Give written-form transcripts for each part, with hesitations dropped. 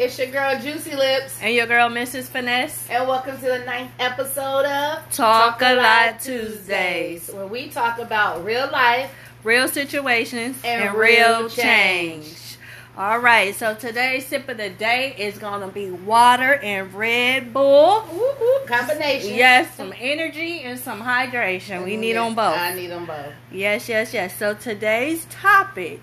It's your girl Juicy Lips and your girl Mrs. Finesse, and welcome to the 9th episode of Talk a Lot Tuesdays, where we talk about real life, real situations, and real change. All right, so today's sip of the day is gonna be water and Red Bull. Ooh, combination. Yes, some energy and some hydration. We need them both. I need them both. Yes. So today's topic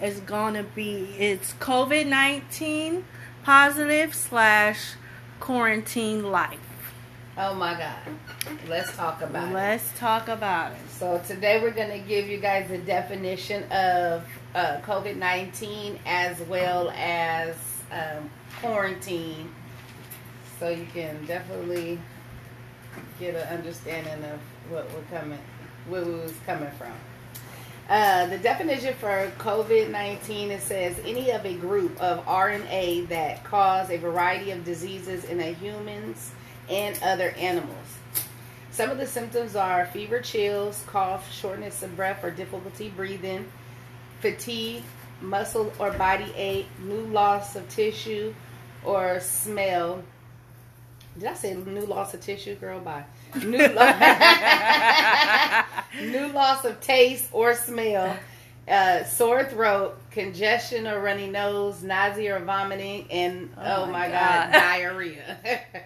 is gonna be COVID-19 positive / quarantine life. Oh my God. Let's talk about it. So today we're gonna give you guys a definition of COVID-19 as well as quarantine, so you can definitely get an understanding of where we was coming from. The definition for COVID-19, it says any of a group of RNA that cause a variety of diseases in humans and other animals. Some of the symptoms are fever, chills, cough, shortness of breath or difficulty breathing, fatigue, muscle or body ache, new loss of tissue or smell. Did I say new loss of tissue? Girl, bye. New loss of taste or smell, sore throat, congestion or runny nose, nausea or vomiting, and oh my God, diarrhea.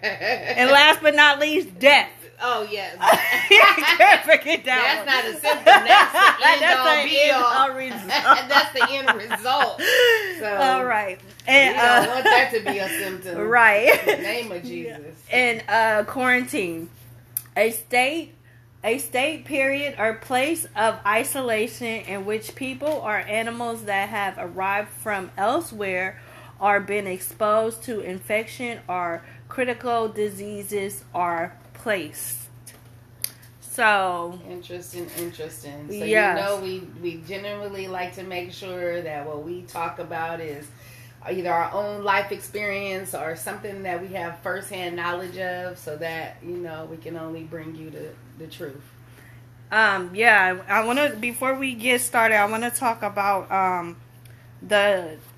And last but not least, death. Oh, yes. That's not a symptom. That's the end result. So, all right. And we don't want that to be a symptom. Right. In the name of Jesus. And quarantine. A state, period, or place of isolation in which people or animals that have arrived from elsewhere or been exposed to infection or critical diseases are placed. So interesting. So yes. You know, we generally like to make sure that what we talk about is either our own life experience or something that we have firsthand knowledge of, so that, you know, we can only bring you the truth. I want to, before we get started, I want to talk about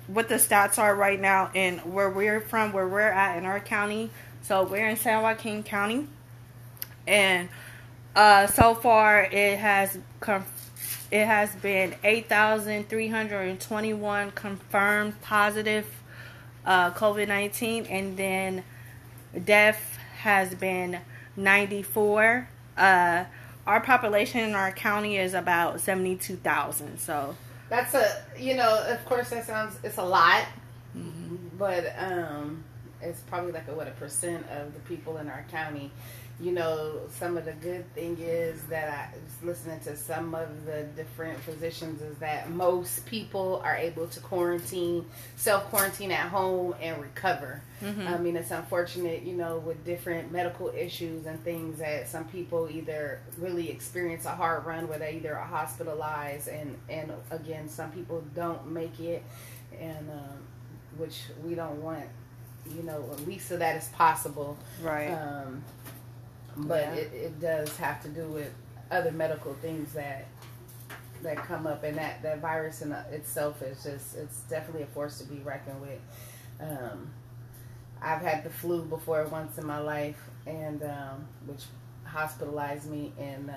what the stats are right now and where we're at in our county. So we're in San Joaquin County, and so far it has been 8,321 confirmed positive COVID-19, and then death has been 94. Our population in our county is about 72,000. So that's of course that sounds, it's a lot, mm-hmm. But it's probably like a percent of the people in our county. You know, some of the good thing is that I was listening to some of the different physicians is that most people are able to self-quarantine at home and recover. Mm-hmm. I mean, it's unfortunate, you know, with different medical issues and things that some people either really experience a hard run where they either are hospitalized and again, some people don't make it, and which we don't want, you know, at least so that is possible. Right. But yeah. It does have to do with other medical things that come up, and that virus in itself is just, it's definitely a force to be reckoned with. I've had the flu before once in my life, and which hospitalized me, and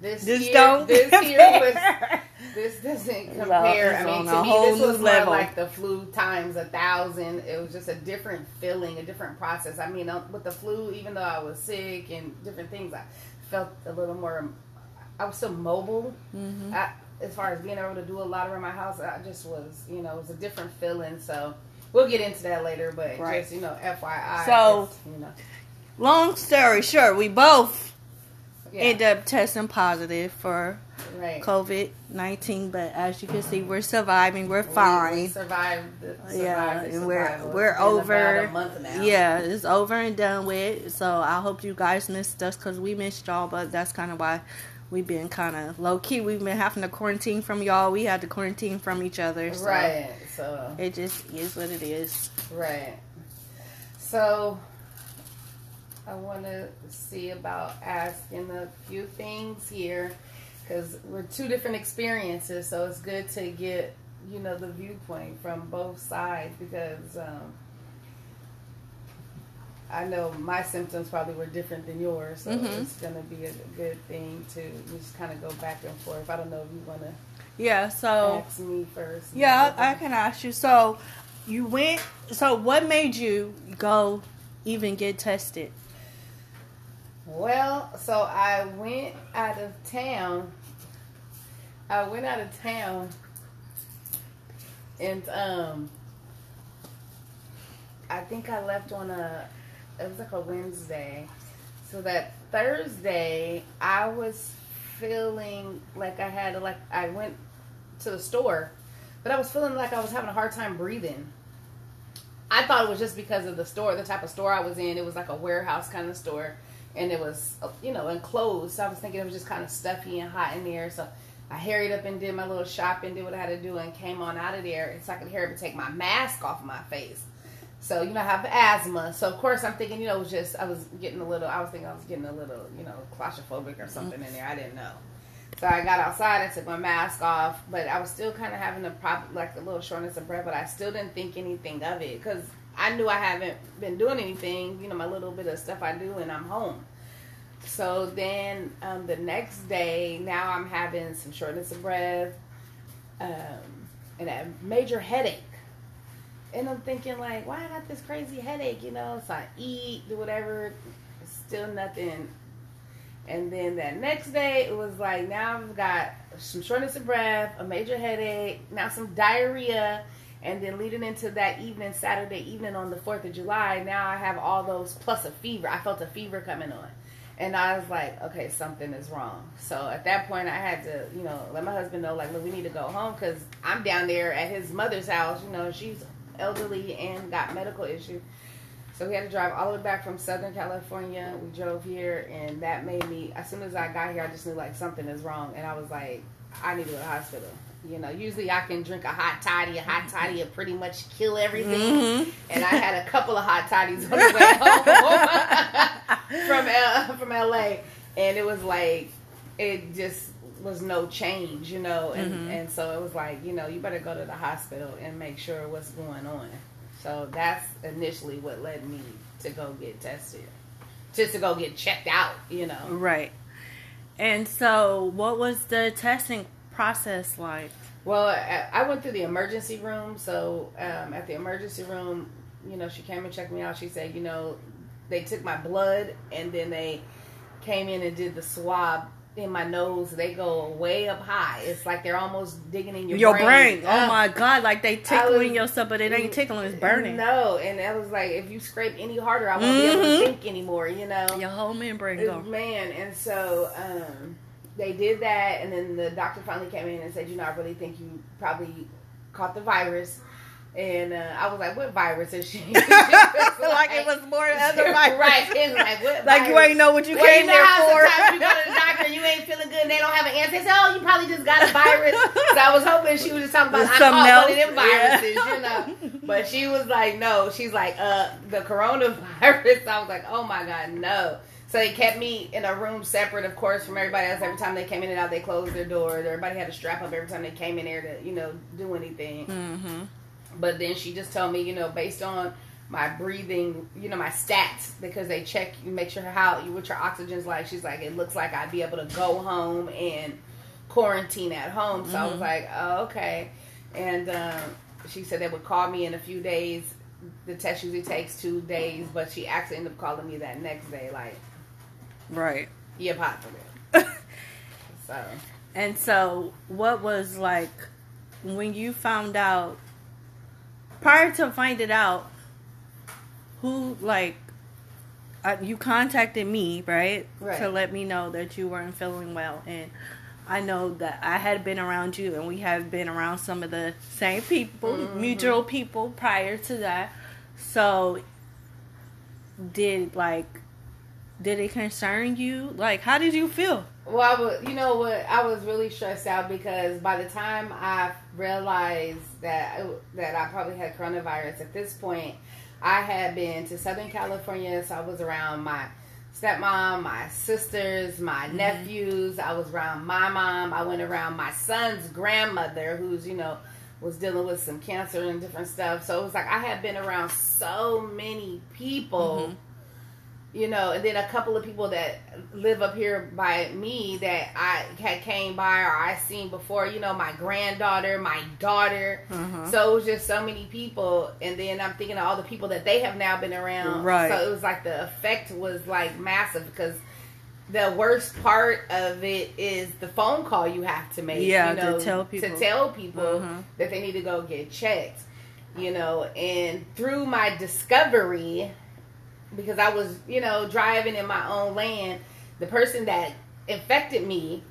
this doesn't compare. I mean, to me, this was more like the flu times 1,000. It was just a different feeling, a different process. I mean, with the flu, even though I was sick and different things, I felt a little more. I was still mobile, mm-hmm. As far as being able to do a lot around my house. I just was, you know, it was a different feeling. So we'll get into that later, but right. Just, you know, FYI. So, you know, long story short, we both. Yeah. End up testing positive for COVID-19, but as you can see, we're surviving. We're fine. We survived. And we're over. About a month now. Yeah, it's over and done with. So I hope you guys missed us, because we missed y'all, but that's kind of why we've been kind of low key. We've been having to quarantine from y'all. We had to quarantine from each other. So right. So it just is what it is. Right. So. I want to see about asking a few things here, because we're two different experiences, so it's good to get you know, the viewpoint from both sides, because I know my symptoms probably were different than yours, so it's going to be a good thing to just kind of go back and forth. I don't know if you want to ask me first. Yeah, I can ask you. So, you went, so what made you go even get tested? Well, so I went out of town. And I think I left on it was like a Wednesday. So that Thursday, I was feeling like I had, like I went to the store, but I was feeling like I was having a hard time breathing. I thought it was just because of the store, the type of store I was in. It was like a warehouse kind of store, and it was, you know, enclosed. So I was thinking it was just kind of stuffy and hot in there. So I hurried up and did my little shopping, did what I had to do, and came on out of there. And so I could hurry up and take my mask off my face. So, you know, I have asthma. So, of course, I'm thinking, you know, it was just, I was getting a little, you know, claustrophobic or something in there. I didn't know. So I got outside, I took my mask off, but I was still kind of having a problem, like a little shortness of breath, but I still didn't think anything of it because I knew I haven't been doing anything, you know, my little bit of stuff I do, and I'm home. So then the next day, now I'm having some shortness of breath and a major headache. And I'm thinking, like, why I got this crazy headache, you know? So I eat, do whatever, still nothing. And then that next day, it was like, now I've got some shortness of breath, a major headache, now some diarrhea. And then leading into that evening, Saturday evening on the 4th of July, now I have all those plus a fever. I felt a fever coming on. And I was like, okay, something is wrong. So at that point, I had to, you know, let my husband know, like, look, we need to go home because I'm down there at his mother's house. You know, she's elderly and got medical issues. So we had to drive all the way back from Southern California. We drove here, and that made me, as soon as I got here, I just knew, like, something is wrong. And I was like, I need to go to the hospital. You know, usually I can drink a hot toddy will pretty much kill everything. And I had a couple of hot toddies on the way home from LA. And it was like, it just was no change, you know. And, and so it was like, you know, you better go to the hospital and make sure what's going on. So that's initially what led me to go get tested, just to go get checked out, you know. Right. And so what was the testing process like? Well, I went through the emergency room. So at the emergency room, you know, she came and checked me out. She said, you know, they took my blood and then they came in and did the swab in my nose. They go way up high. It's like they're almost digging in your brain. Oh my God, like they tickling your stuff, but it ain't tickling, it's burning. No, and I was like, if you scrape any harder, I won't be able to think anymore, you know. Your whole membrane gone. Man, and so they did that, and then the doctor finally came in and said, you know, I really think you probably caught the virus. And I was like, what virus is she? She like it was more than other virus. Right. And like, what like virus? You ain't know what you came there for. You go to the doctor and you ain't feeling good and they don't have an answer. They say, oh, you probably just got a virus. So I was hoping she was just talking about, I caught one of them viruses, you know. But she was like, no. She's like, the coronavirus. So I was like, oh, my God, no. So they kept me in a room separate, of course, from everybody else. Every time they came in and out, they closed their doors. Everybody had to strap up every time they came in there to, you know, do anything. But then she just told me, you know, based on my breathing, you know, my stats, because they check, you make sure how, what your oxygen's like. She's like, it looks like I'd be able to go home and quarantine at home. So I was like, oh, okay. And she said they would call me in a few days. The test usually takes 2 days, but she actually ended up calling me that next day, like, right. You're positive. So. And so what was, like, when you found out, prior to finding out, who, like, you contacted me, right? Right. To let me know that you weren't feeling well. And I know that I had been around you, and we have been around some of the same people, mutual people prior to that. So, did it concern you? Like, how did you feel? Well, you know what? I was really stressed out because by the time I realized that I probably had coronavirus at this point, I had been to Southern California, so I was around my stepmom, my sisters, my nephews. I was around my mom. I went around my son's grandmother, who's, you know, was dealing with some cancer and different stuff. So it was like I had been around so many people, mm-hmm. you know, and then a couple of people that live up here by me that I had came by or I seen before, you know, my granddaughter, my daughter. Mm-hmm. So it was just so many people. And then I'm thinking of all the people that they have now been around. Right. So it was like the effect was like massive because the worst part of it is the phone call you have to make, you know, to tell people, mm-hmm. that they need to go get checked, you know. And through my discovery, because I was, you know, driving in my own land, the person that infected me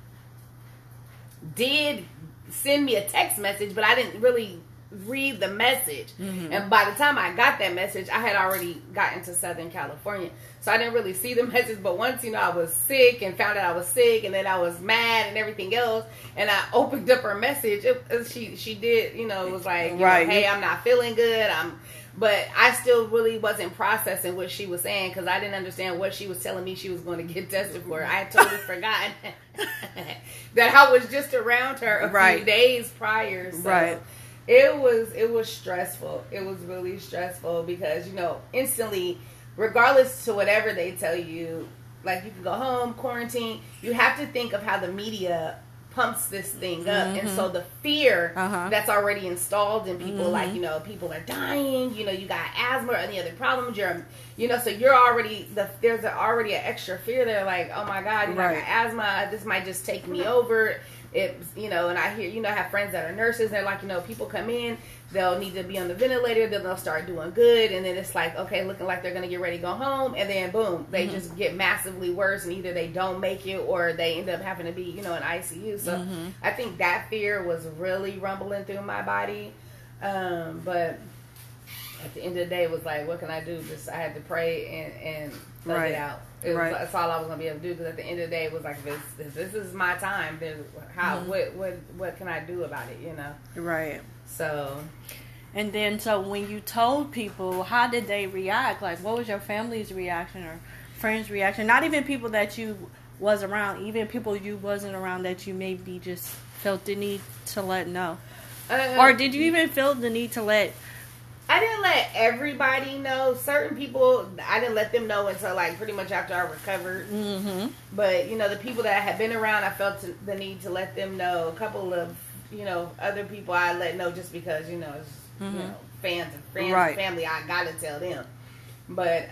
did send me a text message, but I didn't really read the message. Mm-hmm. And by the time I got that message, I had already gotten to Southern California. So I didn't really see the message. But once, you know, I was sick and found out I was sick, and then I was mad and everything else. And I opened up her message. She did, you know, it was like, you know, hey, I'm not feeling good. But I still really wasn't processing what she was saying because I didn't understand what she was telling me she was going to get tested for. I had totally forgotten that I was just around her a few days prior. So. Right. It was stressful. It was really stressful because, you know, instantly, regardless to whatever they tell you, like you can go home, quarantine, you have to think of how the media pumps this thing up. Mm-hmm. And so the fear that's already installed in people, mm-hmm. like, you know, people are dying, you know, you got asthma or any other problems, you know, so you're already, there's already an extra fear there, like, oh my God, you know, I got asthma, this might just take me over. It, you know, and I hear, you know, I have friends that are nurses, and they're like, you know, people come in, they'll need to be on the ventilator, then they'll start doing good, and then it's like, okay, looking like they're going to get ready to go home, and then boom, they mm-hmm. just get massively worse, and either they don't make it, or they end up having to be, you know, in ICU, so mm-hmm. I think that fear was really rumbling through my body, but at the end of the day, it was like, what can I do? Just, I had to pray and let it out. That's all I was going to be able to do, because at the end of the day, it was like, this is my time. What can I do about it, you know? Right. So. And then, so when you told people, how did they react? Like, what was your family's reaction or friends' reaction? Not even people that you was around, even people you wasn't around that you maybe just felt the need to let know. Or did you even feel the need to let... I didn't let everybody know. Certain people, I didn't let them know until, like, pretty much after I recovered. Mm-hmm. But, you know, the people that I had been around, I felt the need to let them know. A couple of, you know, other people I let know just because, you know, it's, mm-hmm. you know, friends and family, I got to tell them. But,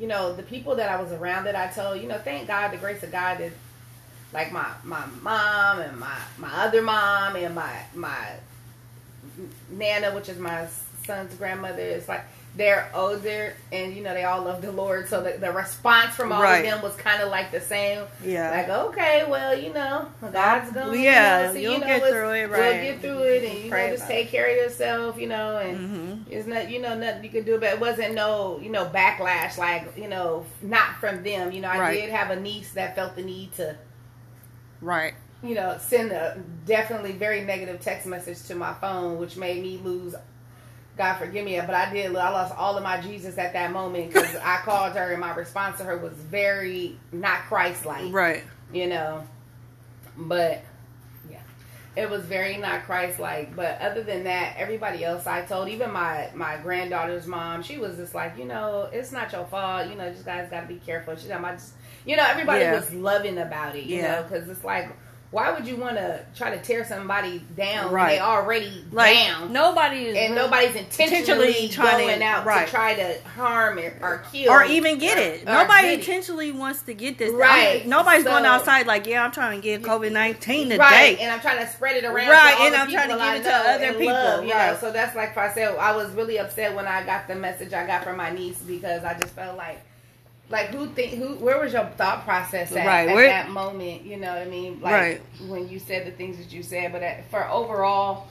you know, the people that I was around that I told, you know, thank God, the grace of God, that, like, my mom and my other mom and my Nana, which is my son's grandmother, is like, they're older, and you know, they all love the Lord, so the response from all of them was kind of like the same. Yeah, like, okay, well, you know, God's gonna, yeah, so, you'll, you know, get through it, right? We'll get through it, and you know, just take care of yourself, you know, and mm-hmm. it's not, you know, nothing you can do. But it wasn't no, you know, backlash, like, you know, not from them. You know, I did have a niece that felt the need to, you know, send a definitely very negative text message to my phone, which made me lose. God forgive me, but I did. I lost all of my Jesus at that moment because I called her, and my response to her was very not Christ-like. Right. You know, but yeah, it was very not Christ-like. But other than that, everybody else I told, even my granddaughter's mom, she was just like, you know, it's not your fault. You know, just guys got to be careful. She's like, you know, everybody was loving about it. You know, because it's like, why would you want to try to tear somebody down when they already down? Nobody's intentionally going out to try to harm or kill. Or even get it. Nobody intentionally wants to get this. Right. Nobody's going outside like, yeah, I'm trying to get COVID-19 today. Right, and I'm trying to spread it around. Right, and I'm trying to give it to other people. You know, so that's like I said, I was really upset when I got the message I got from my niece because I just felt like, where was your thought process at that moment? You know what I mean? Like when you said the things that you said, but for overall,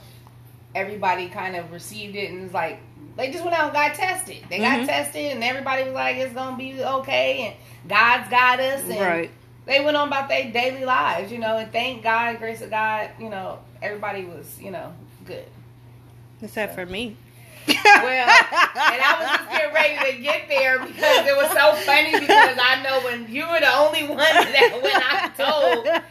everybody kind of received it and was like, they just went out and got tested. They mm-hmm. got tested, and everybody was like, it's going to be okay, and God's got us. And they went on about their daily lives, you know, and thank God, grace of God, you know, everybody was, you know, good. Except for me. Well, and I was just getting ready to get there because it was so funny because I know when you were the only one that when I told,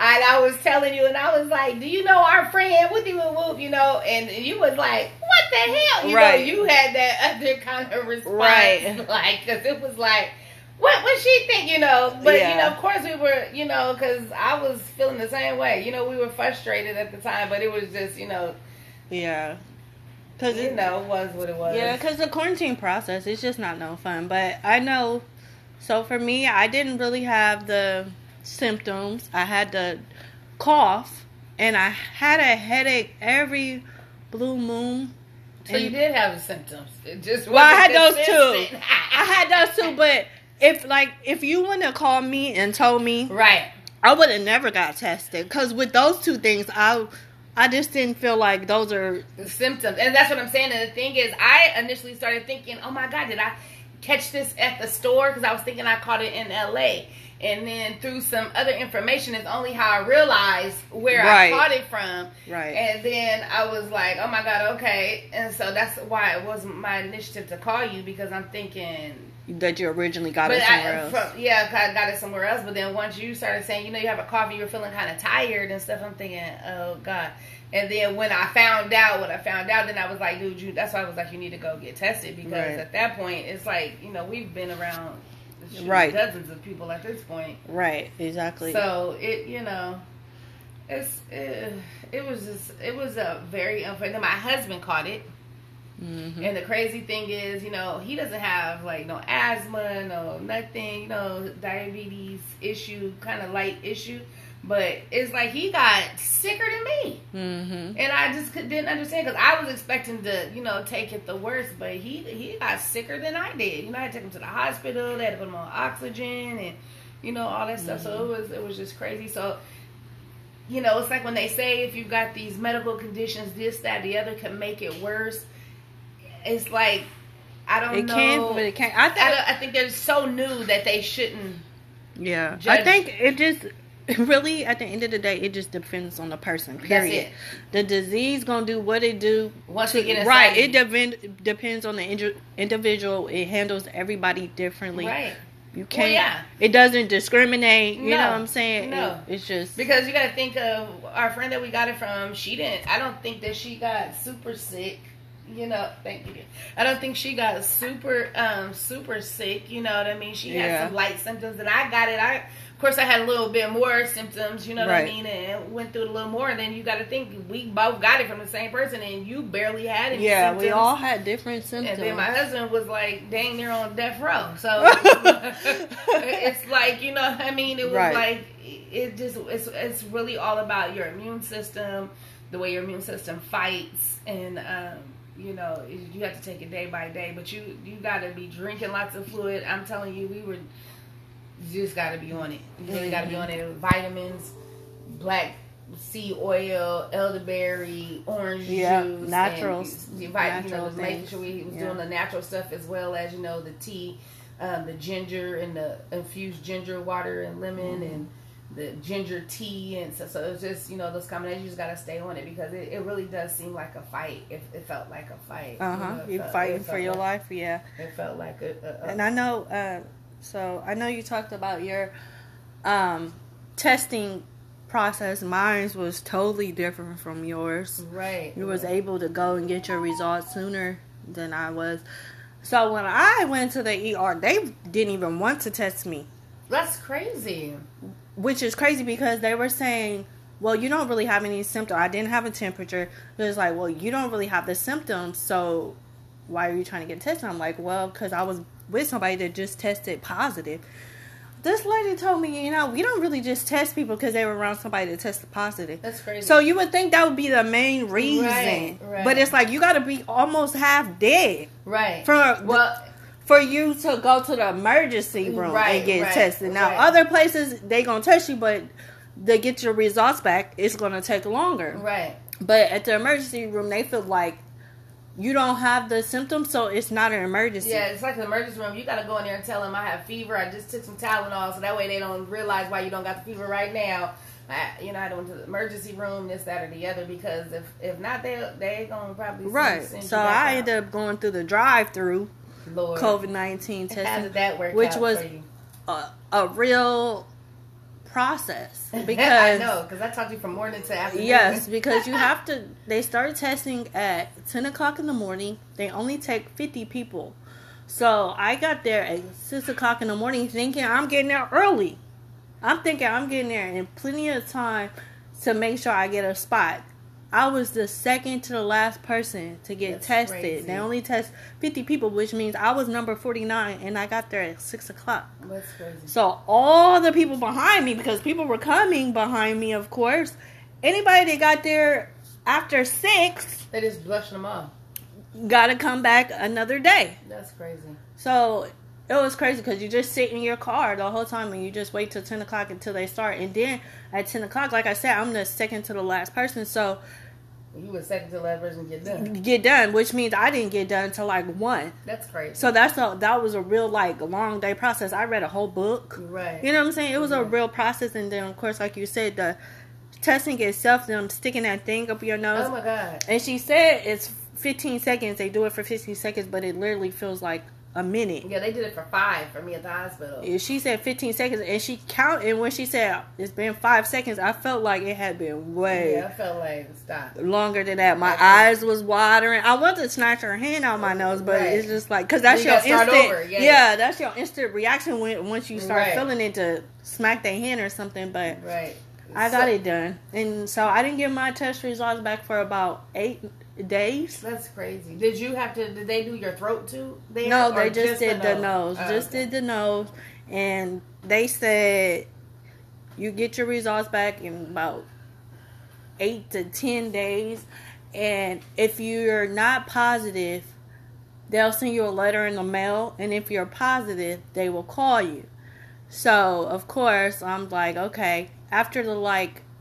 And I was telling you, and I was like, do you know our friend, whoop-de-whoop, you know? And you was like, what the hell? You right. know, you had that other kind of response. Right. Like, because it was like, what would she think, you know? But, yeah. you know, of course we were, you know, because I was feeling the same way. You know, we were frustrated at the time, but it was just, you know. Yeah. Cause you know, it was what it was. Yeah, because the quarantine process, it's just not no fun. But I know, so for me, I didn't really have the symptoms. I had the cough, and I had a headache every blue moon. So you did have symptoms. It just wasn't well, I had consistent. Those two. I had those two, but if you wouldn't have called me and told me, right, I would have never got tested. Because with those two things, I just didn't feel like those are the symptoms. And that's what I'm saying. And the thing is, I initially started thinking, oh my God, did I catch this at the store? Because I was thinking I caught it in LA. And then through some other information is only how I realized where right. I caught it from. Right. And then I was like, oh my God, okay. And so that's why it wasn't my initiative to call you, because I'm thinking that you originally got it somewhere else. Yeah, I got it somewhere else. But then once you started saying, you know, you have a cough and you're feeling kind of tired and stuff, I'm thinking, oh God. And then when I found out then I was like, dude, that's why I was like, you need to go get tested. Because right. at that point, it's like, you know, we've been around right. dozens of people at this point. Right, exactly. So, it was a very unfair. My husband caught it. Mm-hmm. And the crazy thing is, you know, he doesn't have, like, no asthma, no nothing, you know, diabetes issue, kind of light issue. But it's like he got sicker than me. Mm-hmm. And I just didn't understand, because I was expecting to, you know, take it the worst. But he got sicker than I did. You know, I had to take him to the hospital. They had to put him on oxygen and, you know, all that stuff. Mm-hmm. So it was just crazy. So, you know, it's like when they say if you've got these medical conditions, this, that, the other can make it worse. It's like, I don't know. It can, but it can't. I think they're so new that they shouldn't. Yeah. Judge. I think it just, really, at the end of the day, it just depends on the person, period. The disease going to do what it do. Once you get inside. Right. It depends on the individual. It handles everybody differently. Right. You can't. Well, yeah. It doesn't discriminate. No, you know what I'm saying? No. It's just. Because you got to think of our friend that we got it from. She didn't. I don't think that she got super sick. You know, thank you. I don't think she got super sick. You know what I mean? She had some light symptoms, and I got it. Of course, I had a little bit more symptoms. You know what I mean? And went through a little more. And then you got to think we both got it from the same person, and you barely had any symptoms. Yeah, we all had different symptoms. And then my husband was like, dang, they're on death row. So it's like, you know what I mean? It was like it's really all about your immune system, the way your immune system fights, and you know, you have to take it day by day, but you got to be drinking lots of fluid. I'm telling you, you just got to be on it. You really got to be on it. Vitamins, black seed oil, elderberry, orange juice. Naturals. Natural, making sure we was doing the natural stuff as well as, you know, the tea, the ginger and the infused ginger water and lemon and the ginger tea, and so it's just, you know, those combinations. You just gotta stay on it, because it really does seem like a fight. It felt like a fight. You know, you're fighting for your life. Yeah, it felt like a and I know. So I know you talked about your testing process. Mine was totally different from yours. Right. You was able to go and get your results sooner than I was. So when I went to the ER, they didn't even want to test me. That's crazy. Which is crazy, because they were saying, well, you don't really have any symptoms. I didn't have a temperature. It was like, well, you don't really have the symptoms, so why are you trying to get tested? I'm like, well, because I was with somebody that just tested positive. This lady told me, you know, we don't really just test people because they were around somebody that tested positive. That's crazy. So you would think that would be the main reason. Right. But it's like, you got to be almost half dead. Right. For you to go to the emergency room and get tested. Now, other places, they going to test you, but to get your results back, it's going to take longer. Right. But at the emergency room, they feel like you don't have the symptoms, so it's not an emergency. Yeah, it's like an emergency room. You got to go in there and tell them, I have fever. I just took some Tylenol, so that way they don't realize why you don't got the fever right now. I don't do the emergency room, this, that, or the other, because if not, they going to probably send you back out. So I ended up going through the drive-through. COVID-19 testing. How did that work? Which was a real process because I know, because I talked to you from morning to afternoon. Yes, because you have to. They started testing at 10:00 in the morning. They only take 50 people, so I got there at 6:00 in the morning, thinking I'm getting there early. I'm thinking I'm getting there in plenty of time to make sure I get a spot. I was the second to the last person to get tested. Crazy. They only test 50 people, which means I was number 49, and I got there at 6 o'clock. That's crazy. So all the people behind me, because people were coming behind me, of course, anybody that got there after 6... They just blushing them off. Got to come back another day. That's crazy. So... It was crazy because you just sit in your car the whole time and you just wait till 10 o'clock until they start. And then at 10 o'clock, like I said, I'm the second to the last person. So you were second to the last person to get done. Get done, which means I didn't get done until like 1. That's crazy. So that was a real like long day process. I read a whole book. Right. You know what I'm saying? It was a real process. And then, of course, like you said, the testing itself, them sticking that thing up your nose. Oh, my God. And she said it's 15 seconds. They do it for 15 seconds, but it literally feels like a minute. Yeah, they did it for 5 for me at the hospital. And she said 15 seconds, and she counted. And when she said it's been 5 seconds, I felt like it had been way. Yeah, I felt like stop. Longer than that. My eyes was watering. I wanted to snatch her hand out my nose, but it's just like because that's your instant. Yeah, that's your instant reaction when once you start feeling it to smack their hand or something. But I got it done, and so I didn't get my test results back for about 8 days. That's crazy. Did you have to? Did they do your throat too? No, they just did the nose. Did the nose, and they said you get your results back in about 8 to 10 days, and if you're not positive, they'll send you a letter in the mail, and if you're positive, they will call you. So of course, I'm like, okay. After the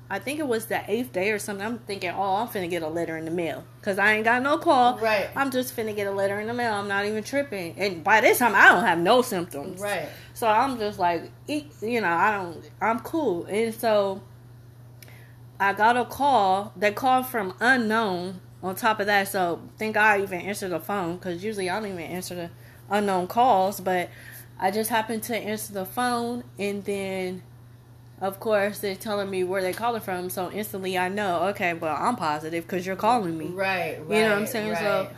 I think it was the 8th day or something. I'm thinking, I'm finna get a letter in the mail. Because I ain't got no call. Right. I'm just finna get a letter in the mail. I'm not even tripping. And by this time, I don't have no symptoms. Right. So I'm just like, I'm cool. And so I got a call. They called from unknown on top of that. So thank God I even answered the phone. Because usually I don't even answer the unknown calls. But I just happened to answer the phone. And then... Of course, they're telling me where they're calling from, so instantly I know, okay, well, I'm positive because you're calling me. Right. You know what I'm saying? Right. So,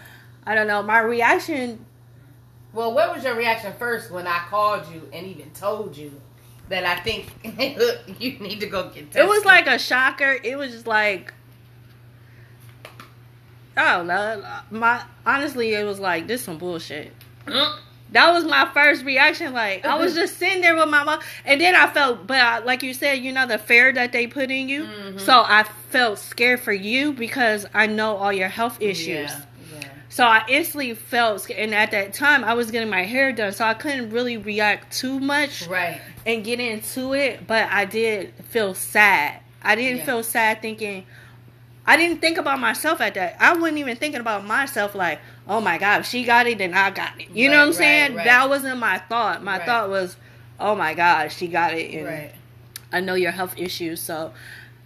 I don't know. My reaction... Well, what was your reaction first when I called you and even told you that I think you need to go get tested? It was like a shocker. It was just like... I don't know. Honestly, it was like, this some bullshit. That was my first reaction. Like, I was just sitting there with my mom. And then I felt, like you said, the fear that they put in you. Mm-hmm. So I felt scared for you because I know all your health issues. Yeah. So I instantly felt scared. And at that time, I was getting my hair done. So I couldn't really react too much. Right. And get into it. But I did feel sad. I didn't feel sad thinking... I didn't think about myself at that. I wasn't even thinking about myself like, oh my God, if she got it, then I got it. You know what I'm saying? Right. That wasn't my thought. My thought was, oh my God, she got it. And I know your health issues. So,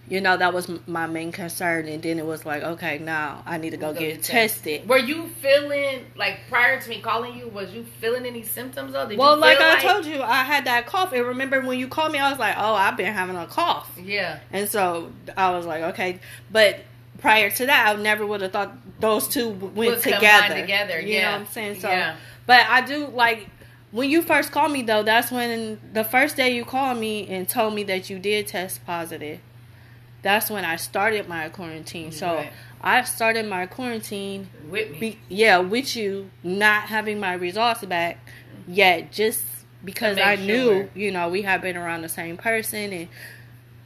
that was my main concern. And then it was like, okay, now I need to go get tested. Were you feeling, like prior to me calling you, was you feeling any symptoms though? I told you, I had that cough. And remember when you called me, I was like, oh, I've been having a cough. Yeah. And so I was like, okay. But... Prior to that, I never would have thought those two went together. You know what I'm saying? So, but I do like when you first called me though. That's when the first day you called me and told me that you did test positive. That's when I started my quarantine. So I started my quarantine with me. With you not having my results back yet, just because I knew we had been around the same person .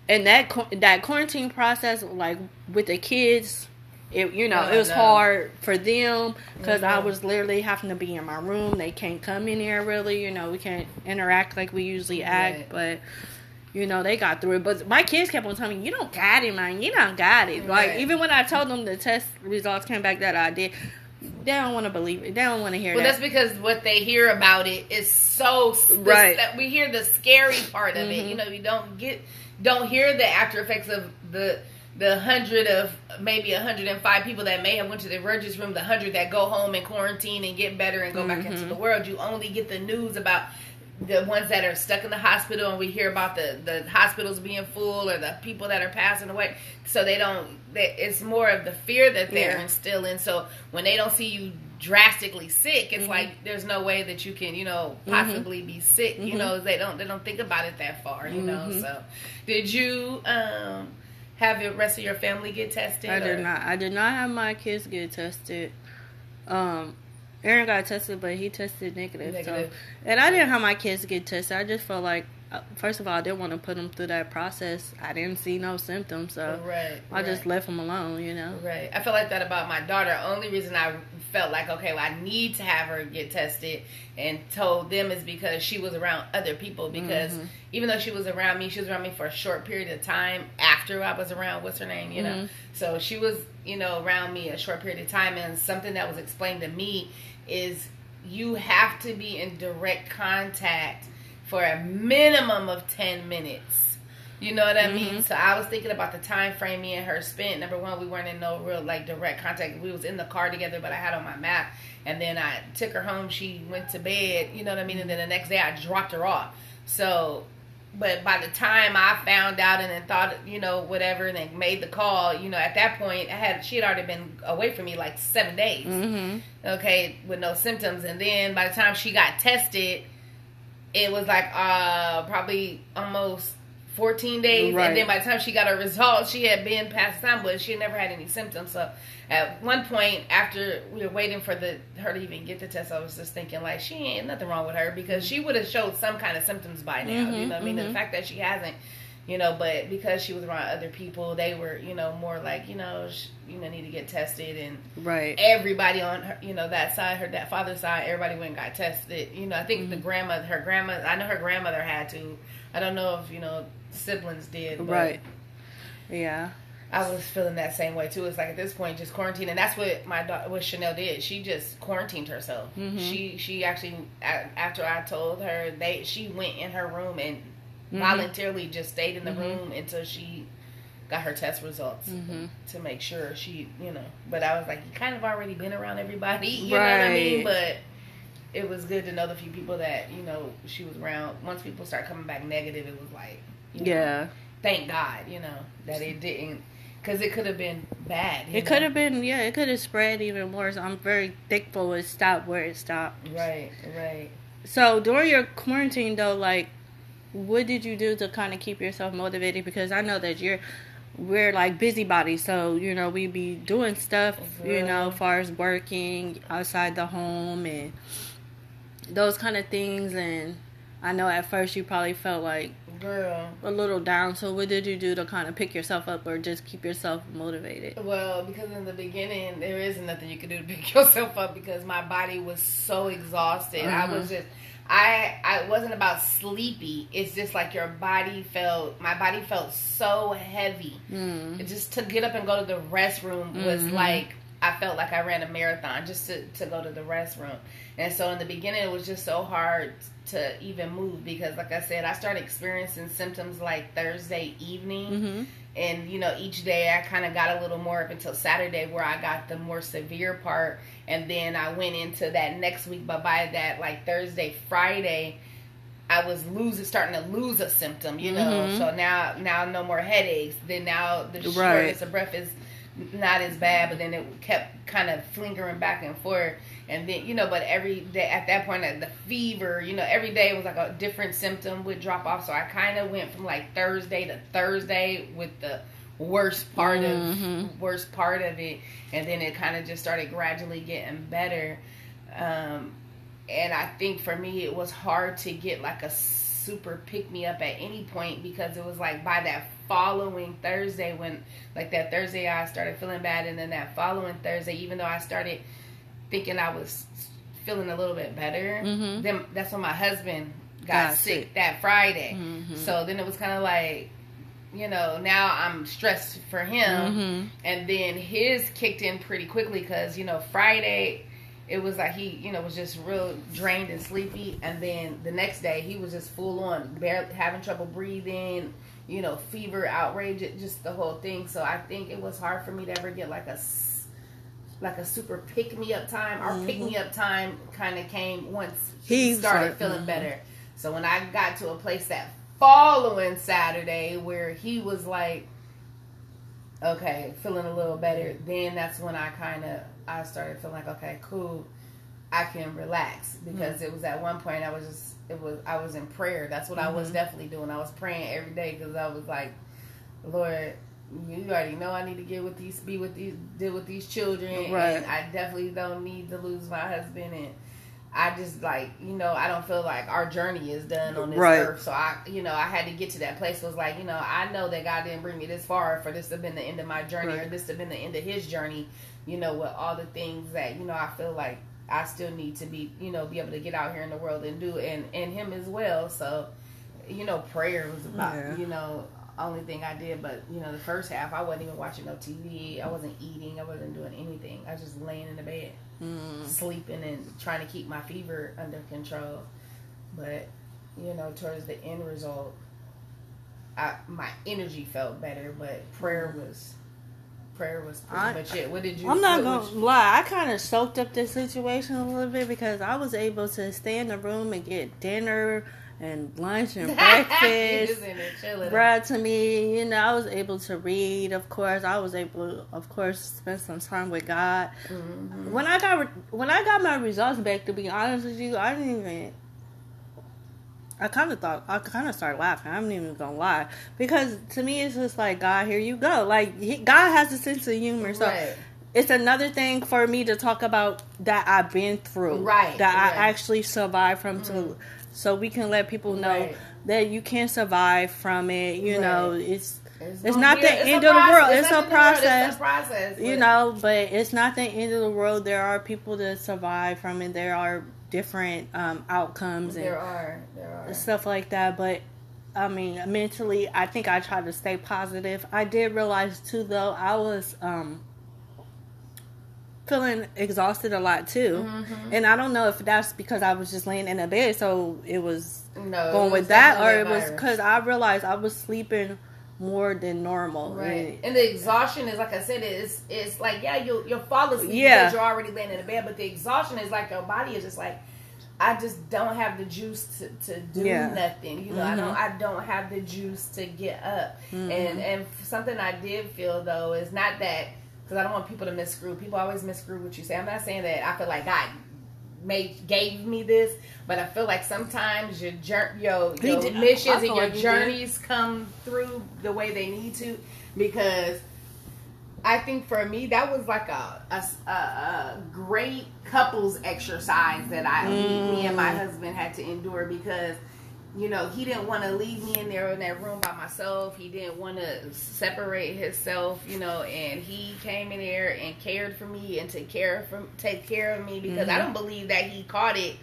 And that quarantine process, like, with the kids, it was hard for them because I was literally having to be in my room. They can't come in here, really. We can't interact like we usually act. But, they got through it. But my kids kept on telling me, you don't got it, man. You don't got it. Right. Like, even when I told them the test results came back that I did, they don't want to believe it. They don't want to hear that. Well, that's because what they hear about it is so... that we hear the scary part of it. You don't hear the after effects of the 100 of maybe 105 people that may have went to the emergency room, the 100 that go home and quarantine and get better and go back into the world. You only get the news about the ones that are stuck in the hospital, and we hear about the hospitals being full or the people that are passing away. So it's more of the fear that they're instilling. So when they don't see you drastically sick, it's like there's no way that you can, possibly be sick. You know, they don't think about it that far, you know. So did you have the rest of your family get tested? I did not have my kids get tested. Aaron got tested, but he tested negative. So, and I didn't have my kids get tested. I just felt like, first of all, I didn't want to put them through that process. I didn't see no symptoms, so I just left them alone, Right. I feel like that about my daughter. Only reason I felt like, okay, well, I need to have her get tested and told them is because she was around other people. Because even though she was around me for a short period of time after I was around, what's her name, So she was, around me a short period of time. And something that was explained to me is you have to be in direct contact for a minimum of 10 minutes. You know what I mean? So I was thinking about the time frame me and her spent. Number one, we weren't in no real direct contact. We was in the car together, but I had on my map. And then I took her home. She went to bed. You know what I mean? And then the next day I dropped her off. So, but by the time I found out and then thought, whatever, and then made the call, at that point, she had already been away from me like 7 days. Okay, with no symptoms. And then by the time she got tested, it was like probably almost 14 days. Right. And then by the time she got her results, she had been past time, but she had never had any symptoms. So at one point, after we were waiting for her to even get the test, I was just thinking, like, she ain't nothing wrong with her because she would have showed some kind of symptoms by now. You know what I mean? The fact that she hasn't, but because she was around other people, they were, more like, need to get tested. And everybody on her, that side, that father's side, everybody went and got tested. I think the grandmother, I know her grandmother had to. I don't know if, siblings did. But yeah. I was feeling that same way, too. It's like, at this point, just quarantine. And that's what my daughter, what Chanel did. She just quarantined herself. She actually, after I told her, she went in her room and voluntarily just stayed in the room until she got her test results to make sure she, But I was like, you kind of already been around everybody, you know what I mean? But it was good to know the few people that, she was around. Once people start coming back negative, it was like, thank God, that it didn't. Because it could have been bad. It could have been, it could have spread even more. So I'm very thankful it stopped where it stopped. Right. So during your quarantine, though, what did you do to kind of keep yourself motivated? Because I know that we're like busybodies, so we be doing stuff, as far as working outside the home and those kind of things. And I know at first you probably felt like a little down. So what did you do to kind of pick yourself up or just keep yourself motivated? Well, because in the beginning there is nothing you could do to pick yourself up because my body was so exhausted. I was just. I wasn't about sleepy. It's just like my body felt so heavy. Just to get up and go to the restroom was like, I felt like I ran a marathon just to go to the restroom. And so in the beginning, it was just so hard to even move because, like I said, I started experiencing symptoms like Thursday evening. And, each day I kind of got a little more up until Saturday where I got the more severe part. And then I went into that next week. But by that, Thursday, Friday, I was starting to lose a symptom, So now no more headaches. Then now the shortness of breath is not as bad, but then it kept kind of flickering back and forth. And then, but every day at that point, the fever, every day was like a different symptom would drop off. So I kind of went from Thursday to Thursday with the worst part of it. And then it kind of just started gradually getting better. And I think for me, it was hard to get a super pick me up at any point because it was by that following Thursday when that Thursday I started feeling bad, and then that following Thursday, even though I started thinking I was feeling a little bit better, then that's when my husband got sick that Friday. So then it was kind of now I'm stressed for him, and then his kicked in pretty quickly because Friday it was like he was just real drained and sleepy, and then the next day he was just full on, barely having trouble breathing, fever, outrage, just the whole thing. So I think it was hard for me to ever get a super pick me up time. Our pick me up time kind of came once he started feeling better. So when I got to a place that following Saturday where he was like, okay, feeling a little better, then that's when I started feeling like, okay, cool, I can relax, because mm-hmm. it was at one point I was in prayer. That's what mm-hmm. I was definitely doing. I was praying every day, because I was like, Lord, you already know I need to deal with these children, right. And I definitely don't need to lose my husband, and I just I don't feel like our journey is done on this right. earth. So I had to get to that place. Was like, I know that God didn't bring me this far for this to have been the end of my journey, right. or this to have been the end of his journey. With all the things that I feel like I still need to be, be able to get out here in the world and do, and him as well. So, prayer was about yeah. Only thing I did. But the first half I wasn't even watching no TV. I wasn't eating. I wasn't doing anything. I was just laying in the bed. Sleeping and trying to keep my fever under control. But towards the end result, my energy felt better, but prayer was pretty much it. What did you? I'm not gonna lie, I kind of soaked up this situation a little bit, because I was able to stay in the room and get dinner and lunch and breakfast brought to me. I was able to read, of course. I was able, of course, to spend some time with God. Mm-hmm. When I got my results back, to be honest with you, I kind of started laughing. I'm not even going to lie. Because to me, it's just like, God, here you go. Like, God has a sense of humor. So right. It's another thing for me to talk about that I've been through. Right. That right. I actually survived from to... So we can let people know right. that you can survive from it. You right. know, it's not the end of the world. It's a process. But it's not the end of the world. There are people that survive from it. There are different outcomes. There are stuff like that. But I mean, mentally, I think I tried to stay positive. I did realize too, though, I was feeling exhausted a lot too, mm-hmm. and I don't know if that's because I was just laying in a bed, so it was going with that, or it was because I realized I was sleeping more than normal, right? And the exhaustion is, like I said, it's like, yeah, you'll fall asleep because you're already laying in a bed, but the exhaustion is like your body is just like, I just don't have the juice to do nothing. Mm-hmm. I don't have the juice to get up, mm-hmm. and something I did feel though is not that. Because I don't want people to miscrew. People always miscrew what you say. I'm not saying that I feel like God gave me this, but I feel like sometimes your missions and your journeys come through the way they need to. Because I think for me, that was like a great couples exercise that me and my husband had to endure, because... he didn't want to leave me in there in that room by myself. He didn't want to separate himself, and he came in there and cared for me and take care of me, because mm-hmm. I don't believe that he caught it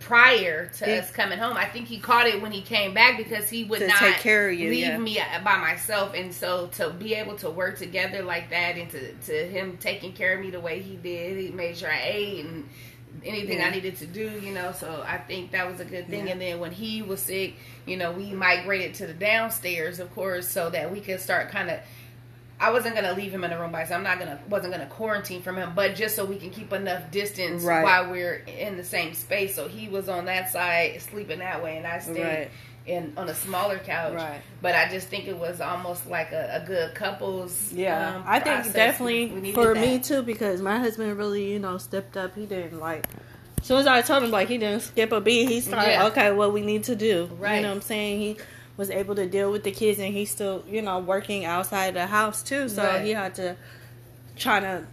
prior to us coming home. I think he caught it when he came back, because he would not take care of you, leave me by myself. And so to be able to work together like that, and to him taking care of me the way he did, he made sure I ate and anything I needed to do, so I think that was a good thing. And then when he was sick, we migrated to the downstairs, of course, so that we could start I wasn't going to leave him in the room by himself. Wasn't going to quarantine from him, but just so we can keep enough distance right. while we're in the same space. So he was on that side, sleeping that way, and I stayed right. on a smaller couch. Right. But I just think it was almost like a good couples I think definitely for me too, because my husband really, stepped up. He didn't as soon as I told him, like, he didn't skip a beat. He started, okay, what we need to do. Right. You know what I'm saying? He was able to deal with the kids, and he's still, working outside the house too. So right. he had to try to,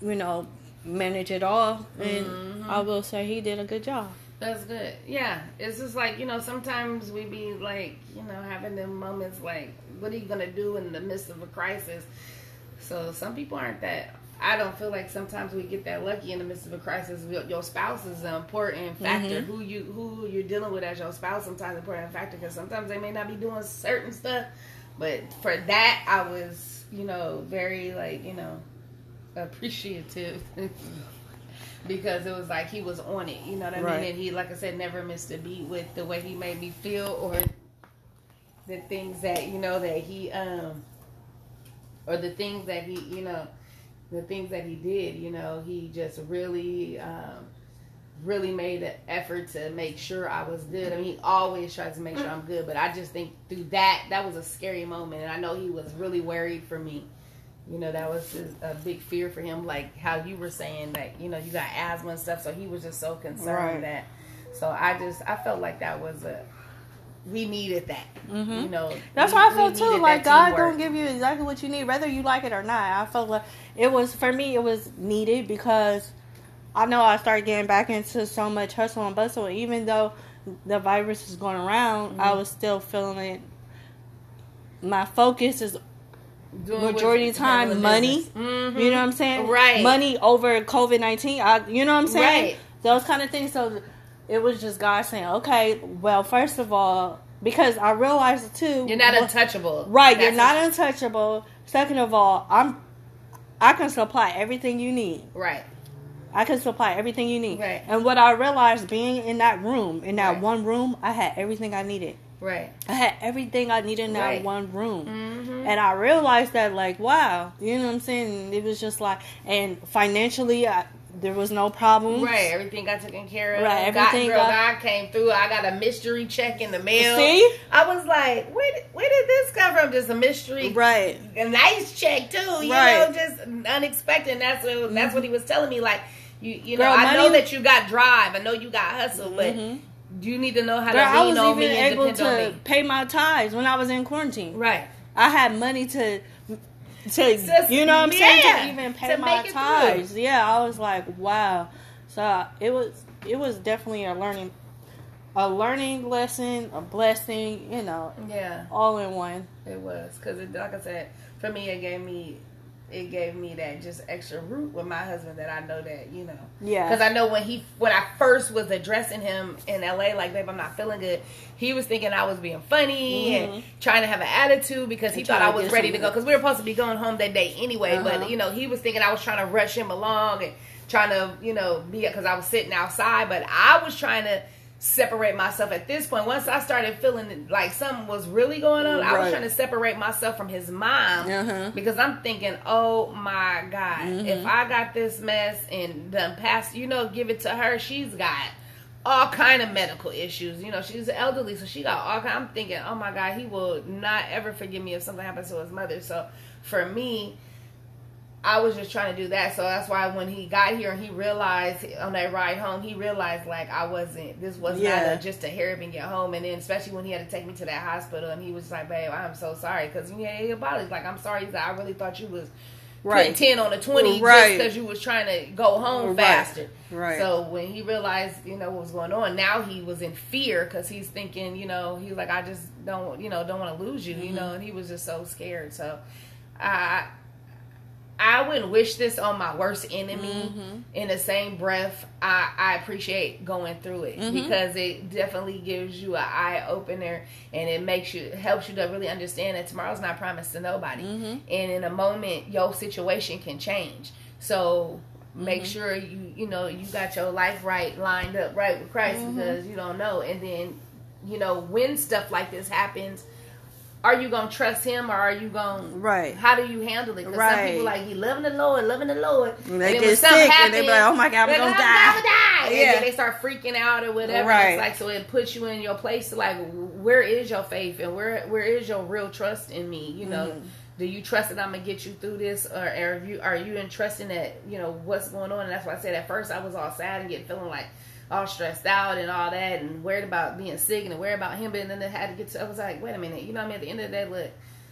manage it all. And mm-hmm. I will say he did a good job. That's good. Yeah. It's just like, sometimes we be like, having them moments like, what are you going to do in the midst of a crisis? So some people aren't that. I don't feel like sometimes we get that lucky in the midst of a crisis. Your spouse is an important factor. Mm-hmm. Who you're dealing with as your spouse sometimes an important factor, because sometimes they may not be doing certain stuff. But for that, I was, very appreciative. Because it was like he was on it, right. mean? And he, like I said, never missed a beat with the way he made me feel, or the things that, that he, or the things that he, the things that he did, he just really, really made an effort to make sure I was good. I mean, he always tries to make sure I'm good, but I just think through that was a scary moment, and I know he was really worried for me. You know, that was a big fear for him, like how you were saying that, you know, you got asthma and stuff, so he was just so concerned that. So I felt like that was we needed that. Mm-hmm. You know, that's how I felt too. Like God gonna give you exactly what you need, whether you like it or not. I felt like it was, for me, it was needed because I know I started getting back into so much hustle and bustle. Even though the virus is going around, mm-hmm. I was still feeling it. My focus is majority of the time money. Mm-hmm. You know what I'm saying? Right. Money over COVID-19. You know what I'm saying? Right. Those kind of things. So it was just God saying, okay, well, first of all, because I realized too, you're not untouchable. Right. That's untouchable. Second of all, I can supply everything you need. Right. I could supply everything you need. Right. And what I realized being in that room, in that one room, I had everything I needed. Right. I had everything I needed in that one room. Mm-hmm. And I realized that, like, wow, you know what I'm saying? It was just like, and financially, there was no problem. Right. Everything got taken care of. Right. Everything God came through. I got a mystery check in the mail. See? I was like, where did this come from? Just a mystery. Right. A nice check, too. You know, just unexpected. That's what he was telling me. Like, you know, girl, I know that you got drive. I know you got hustle, but you need to know how to lean on me and depend on me. I was even able to pay my tithes when I was in quarantine. Right. I had money to you know what I'm saying, to even pay my tithes. Yeah, I was like, wow. So it was definitely a learning lesson, a blessing, you know. Yeah. All in one. It was, because like I said, for me, it gave me that just extra root with my husband that I know that, you know. Yeah. Because I know when I first was addressing him in LA, like, babe, I'm not feeling good, he was thinking I was being funny and trying to have an attitude because he thought I was ready to go. Because we were supposed to be going home that day anyway. But, you know, he was thinking I was trying to rush him along and trying to, you know, because I was sitting outside. But I was trying to separate myself at this point. Once I started feeling like something was really going on, I was trying to separate myself from his mom because I'm thinking, oh my God, if I got this mess and done past, you know, give it to her. She's got all kind of medical issues. You know, she's elderly, so she got all kind. I'm thinking, oh my God, he will not ever forgive me if something happens to his mother. So for me, I was just trying to do that. So that's why when he got here and he realized on that ride home, like this was not just a hair up and get home. And then especially when he had to take me to that hospital and he was like, babe, I'm so sorry. Because he apologized. Like, I'm sorry. He's like, I really thought you was putting 10 on a 20 just because you was trying to go home faster. Right. So when he realized, you know, what was going on, now he was in fear because he's thinking, you know, he's like, I just don't want to lose you, you know, and he was just so scared. So I wouldn't wish this on my worst enemy. In the same breath, I appreciate going through it because it definitely gives you an eye-opener and it helps you to really understand that tomorrow's not promised to nobody. And in a moment, your situation can change. So make sure you know, you got your life right, lined up right with Christ because you don't know. And then, you know, when stuff like this happens, are you gonna trust him or are you gonna? Right. How do you handle it? Because some people like he loving the Lord, and they get sick and they be like, oh my God, I'm gonna die. Yeah. And then they start freaking out or whatever. Right. It's like, so it puts you in your place to like, where is your faith and where is your real trust in me? You know, do you trust that I'm gonna get you through this, or are you entrusting that, you know, what's going on? And that's why I said at first I was all sad and feeling like all stressed out and all that and worried about being sick and worried about him, and then I was like, wait a minute, you know what I mean? At the end of the day, look,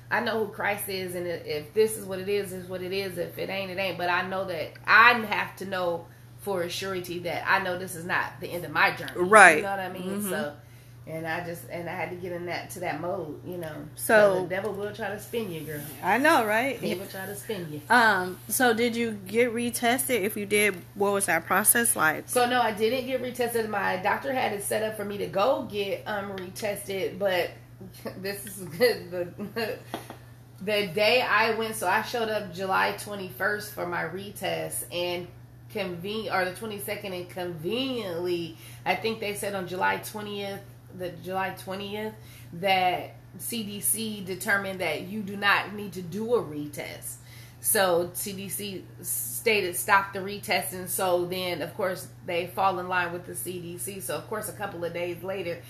I know who Christ is, and if this is what it is, it's what it is. If it ain't, it ain't. But I know that I have to know for a surety that I know this is not the end of my journey. Right. You know what I mean? So, and I had to get in that mode, you know. So the devil will try to spin you, girl. I know, right? He will try to spin you. So did you get retested? If you did, what was that process like? So no, I didn't get retested. My doctor had it set up for me to go get retested, but this is good. The day I went, so I showed up July 21st for my retest, and the 22nd, and conveniently, I think they said on July 20th that CDC determined that you do not need to do a retest. So CDC stated stop the retesting. So then, of course, they fall in line with the CDC. So, of course, a couple of days later,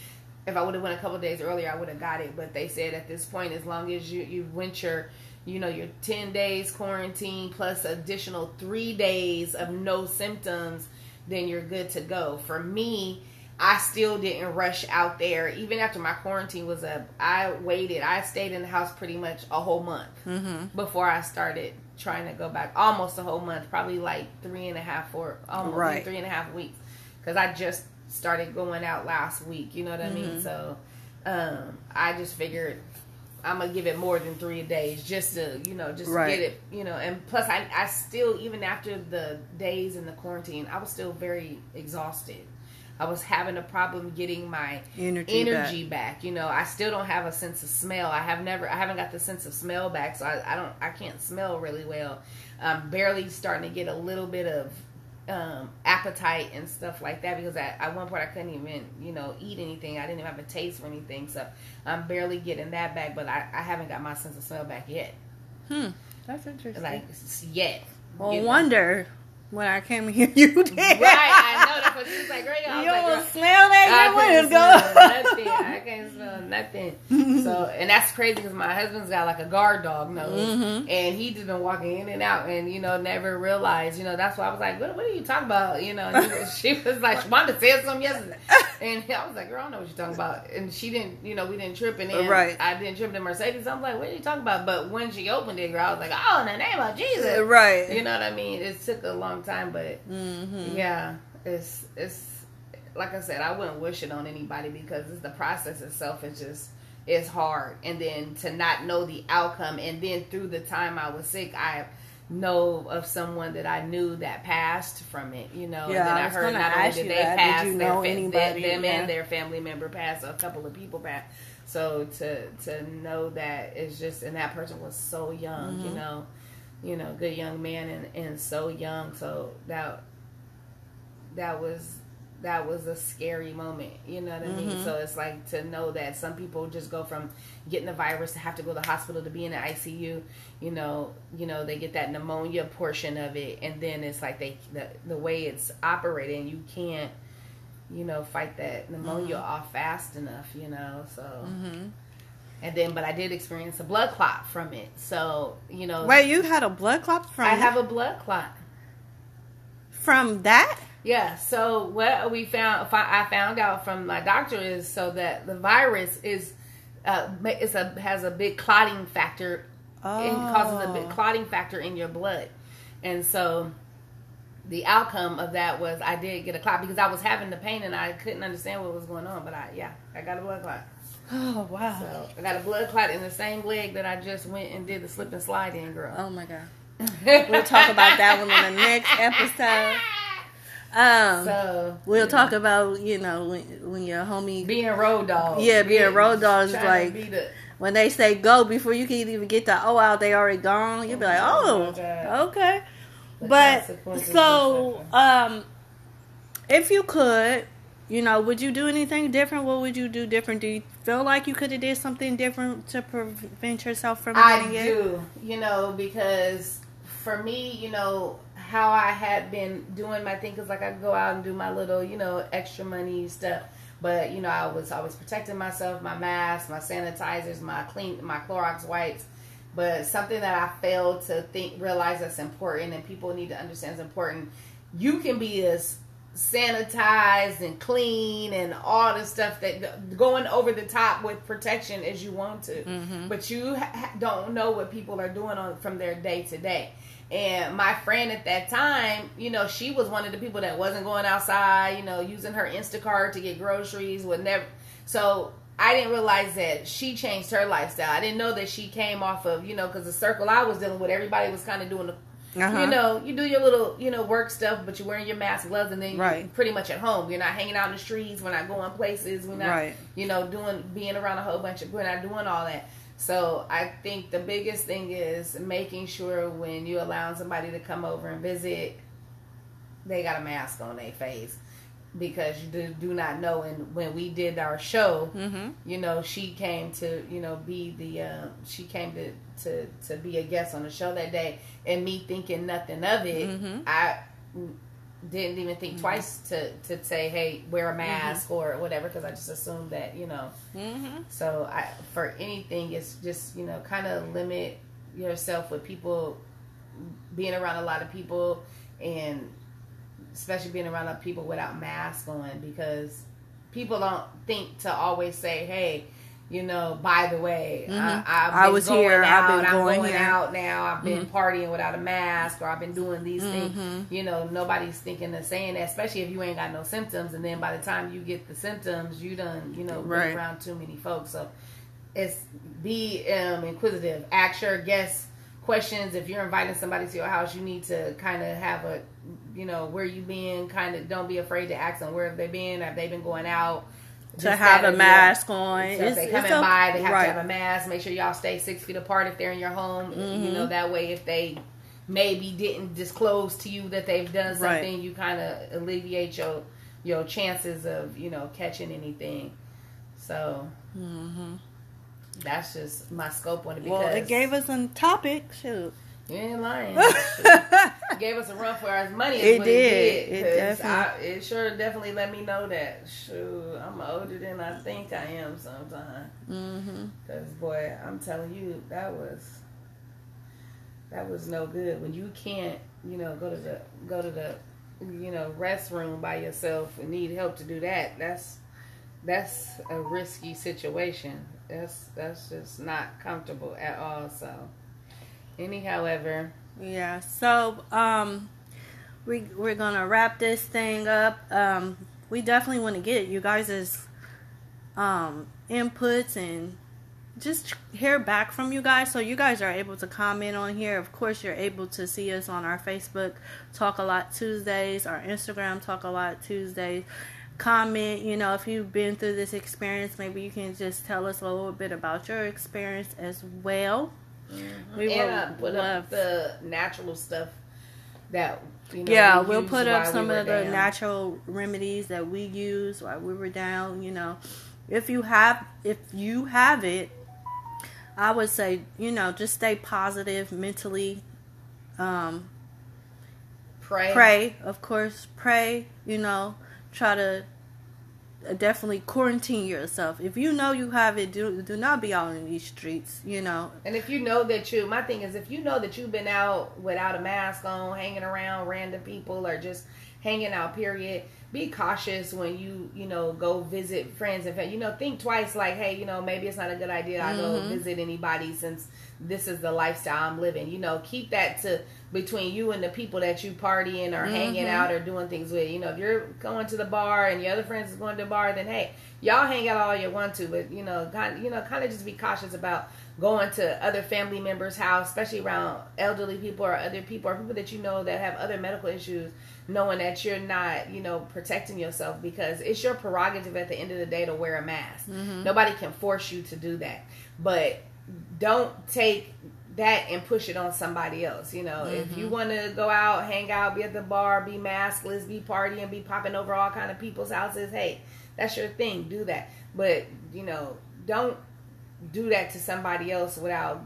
if I would have went a couple of days earlier, I would have got it. But they said at this point, as long as you went your 10 days quarantine plus additional 3 days of no symptoms, then you're good to go. For me, I still didn't rush out there. Even after my quarantine was up, I waited. I stayed in the house pretty much a whole month before I started trying to go back. Almost a whole month, probably like 3.5 weeks. Because I just started going out last week, you know what I mean? So I just figured I'm going to give it more than 3 days just to, get it, And plus, I still, even after the days in the quarantine, I was still very exhausted. I was having a problem getting my energy back. You know, I still don't have a sense of smell. I haven't got the sense of smell back, so I can't smell really well. I'm barely starting to get a little bit of appetite and stuff like that, because at one point I couldn't even, eat anything. I didn't even have a taste for anything, so I'm barely getting that back, but I haven't got my sense of smell back yet. That's interesting. Like, yet. Well, wonder... When I came here, you did. Right, I know that, because she was like, girl, you don't smell that. I can't smell nothing. So, and that's crazy, because my husband's got like a guard dog nose, and he just been walking in and out, and never realized. That's why I was like, what are you talking about? She was like, Shwanda said something yesterday, and I was like, girl, I don't know what you're talking about. And she didn't, we didn't trip, and then I didn't trip to Mercedes. I'm like, what are you talking about? But when she opened it, girl, I was like, oh, in the name of Jesus, right? You know what I mean? It took a long time, but it's like I said, I wouldn't wish it on anybody, because the process itself is hard, and then to not know the outcome, and then through the time I was sick, I know of someone that I knew that passed from it, and then I heard not only did they pass, and their family member passed, so a couple of people passed, so to know that is just, and that person was so young, good young man, and so young, so that was a scary moment, you know what I mean? So it's like, to know that some people just go from getting the virus to have to go to the hospital to be in the ICU, they get that pneumonia portion of it, and then it's like the way it's operating, you can't fight that pneumonia off fast enough, so And then, but I did experience a blood clot from it. So, Wait, you had a blood clot from it? I have a blood clot. From that? Yeah. So, what I found out from my doctor is, so that the virus is, has a big clotting factor, causes a big clotting factor in your blood. And so, the outcome of that was I did get a clot, because I was having the pain and I couldn't understand what was going on. But I got a blood clot. Oh, wow. So, I got a blood clot in the same leg that I just went and did the slip and slide in, girl. Oh, my God. We'll talk about that one in the next episode. We'll talk about, when your homie... Being road dogs. Yeah, being road dogs. Like, when they say go, before you can even get the O out, they already gone. You'll be like, okay. But, so, if you could... would you do anything different? What would you do different? Do you feel like you could have did something different to prevent yourself from getting it? I do, because for me, how I had been doing my thing, because like I go out and do my little, extra money stuff. But, I was always protecting myself, my mask, my sanitizers, my Clorox wipes. But something that I failed to realize that's important, and people need to understand is important, you can be as sanitized and clean and all the stuff that going over the top with protection as you want to, but you don't know what people are doing from their day to day. And my friend at that time, she was one of the people that wasn't going outside, using her Instacart to get groceries, so I didn't realize that she changed her lifestyle. I didn't know that she came off of, because the circle I was dealing with, everybody was kind of doing the you do your little, work stuff, but you're wearing your mask, gloves, and then you're pretty much at home. You're not hanging out in the streets. We're not going places. We're not, being around a whole bunch of, we're not doing all that. So I think the biggest thing is making sure when you allow somebody to come over and visit, they got a mask on their face. because you do not know. And when we did our show, you know, she came to, you know, be the, she came to be a guest on the show that day, and me thinking nothing of it, I didn't even think twice to say, hey, wear a mask or whatever, because I just assumed that, you know. So I, for anything, it's just, you know, kind of limit yourself with people, being around a lot of people, and especially being around people without masks on, because people don't think to always say, hey, you know, by the way, I was here, I've been going out now, I've been partying without a mask, or I've been doing these things. You know, nobody's thinking of saying that, especially if you ain't got no symptoms, and then by the time you get the symptoms, you done, you know, been around too many folks. So it's be inquisitive. Ask your guests questions. If you're inviting somebody to your house, you need to kind of have a, you know, where you been, kind of don't be afraid to ask them where have they been, have they been going out. To have a mask on. So if they coming by, they have to have a mask. Make sure y'all stay 6 feet apart if they're in your home. You know, that way if they maybe didn't disclose to you that they've done something, you kind of alleviate your chances of, you know, catching anything. So that's just my scope on it. Because it gave us a topic. Shoot. You ain't lying. It gave us a run for our money. It did. It sure definitely let me know that, shoot, I'm older than I think I am sometimes. Because, boy, I'm telling you, that was no good. When you can't, you know, go to the, you know, restroom by yourself and need help to do that, that's a risky situation. That's just not comfortable at all, so. Anyhow, yeah. So we're gonna wrap this thing up. We definitely want to get you guys' inputs and just hear back from you guys, so you guys are able to comment on here. Of course, you're able to see us on our Facebook Talk a Lot Tuesdays, our Instagram Talk a Lot Tuesdays. Comment, you know, if you've been through this experience, maybe you can just tell us a little bit about your experience as well. We will put up the natural stuff that, you know, we'll put up some of the natural remedies that we use while we were down. You know, if you have it, I would say, you know, just stay positive mentally. Pray, of course, pray. You know, try to definitely quarantine yourself. If you know you have it, do not be out in these streets, you know. And if you know that my thing is, if you know that you've been out without a mask on, hanging around random people, or just hanging out, period, be cautious when you know, go visit friends. In fact, you know, think twice, like, hey, you know, maybe it's not a good idea I go visit anybody, since this is the lifestyle I'm living. You know, keep that to between you and the people that you partying or hanging out or doing things with. You know, if you're going to the bar and your other friends is going to the bar, then hey, y'all hang out all you want to, but kind of just be cautious about going to other family members' house, especially around elderly people or other people or people that you know that have other medical issues, knowing that you're not, you know, protecting yourself, because it's your prerogative at the end of the day to wear a mask. Nobody can force you to do that, but don't take that and push it on somebody else. You know, if you want to go out, hang out, be at the bar, be maskless, be partying, be popping over all kind of people's houses, hey, that's your thing, do that. But, you know, don't do that to somebody else without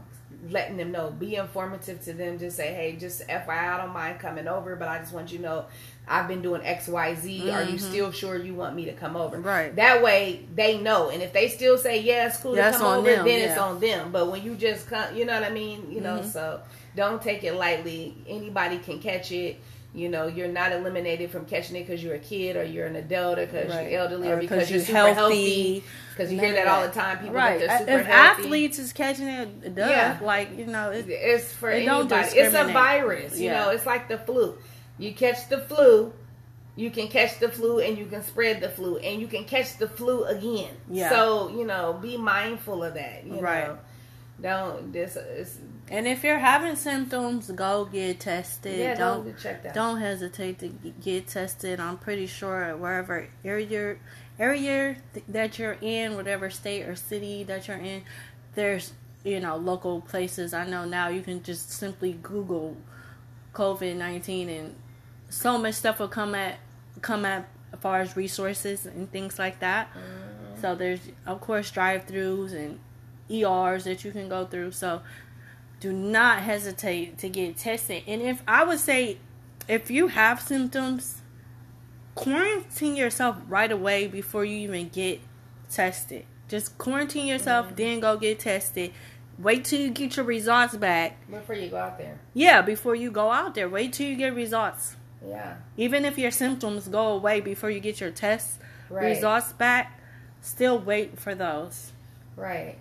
letting them know. Be informative to them. Just say, hey, just FYI, I don't mind coming over, but I just want you to know I've been doing XYZ. Are you still sure you want me to come over? Right. That way they know. And if they still say, yeah, it's cool to come over, them. Then it's on them. But when you just come, you know what I mean? You know, so don't take it lightly. Anybody can catch it. You know, you're not eliminated from catching it because you're a kid or you're an adult or because you're elderly or because you're super healthy. Because you hear that all the time. People think they're super healthy. Athletes is catching it, like, you know. It's for anybody. It's a virus, you know. It's like the flu. You catch the flu, you can catch the flu, and you can spread the flu, and you can catch the flu again. Yeah. So, you know, be mindful of that, you know. Don't and if you're having symptoms, go get tested. Yeah, don't get checked out. Don't hesitate to get tested. I'm pretty sure wherever area that you're in, whatever state or city that you're in, there's, you know, local places. I know now you can just simply Google COVID-19 and so much stuff will come at as far as resources and things like that. Mm-hmm. So there's, of course, drive-thrus and ERs that you can go through. So do not hesitate to get tested. And if I would say, if you have symptoms, quarantine yourself right away before you even get tested. Just quarantine yourself, mm-hmm. then go get tested. Wait till you get your results back. Before you go out there. Yeah, before you go out there. Wait till you get results. Yeah. Even if your symptoms go away before you get your test results back, still wait for those. Right.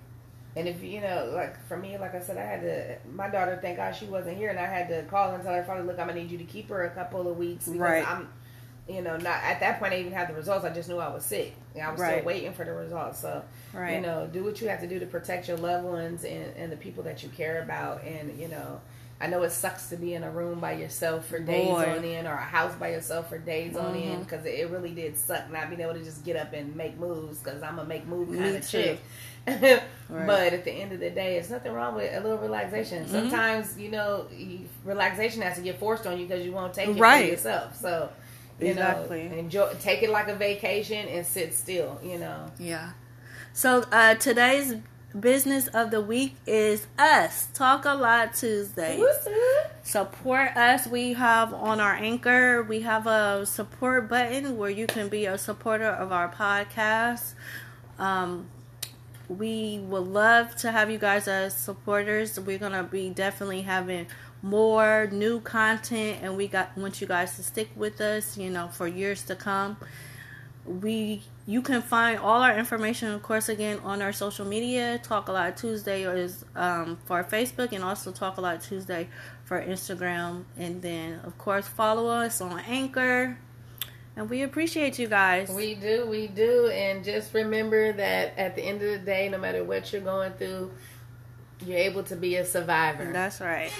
And if, you know, like for me, like I said, I had to, my daughter, thank God she wasn't here, and I had to call and tell her father, look, I'm going to need you to keep her a couple of weeks. Because I'm, you know, not at that point I even had the results. I just knew I was sick. And I was still waiting for the results. So, you know, do what you have to do to protect your loved ones and the people that you care about. And, you know, I know it sucks to be in a room by yourself for days on end, or a house by yourself for days on end, because it really did suck not being able to just get up and make moves, because I'm a make move kind of chick. But at the end of the day, it's nothing wrong with a little relaxation. Sometimes, you know, relaxation has to get forced on you because you won't take it for yourself. So, you know, enjoy, take it like a vacation and sit still, you know. Yeah. So, today's business of the week is us. Talk a Lot Tuesday. Support us. We have on our Anchor, we have a support button where you can be a supporter of our podcast. We would love to have you guys as supporters. We're going to be definitely having more new content, and we want you guys to stick with us, you know, for years to come. You can find all our information, of course, again, on our social media. Talk a Lot Tuesday is for Facebook, and also Talk a Lot Tuesday for Instagram. And then, of course, follow us on Anchor. And we appreciate you guys. We do. And just remember that at the end of the day, no matter what you're going through, you're able to be a survivor. That's right.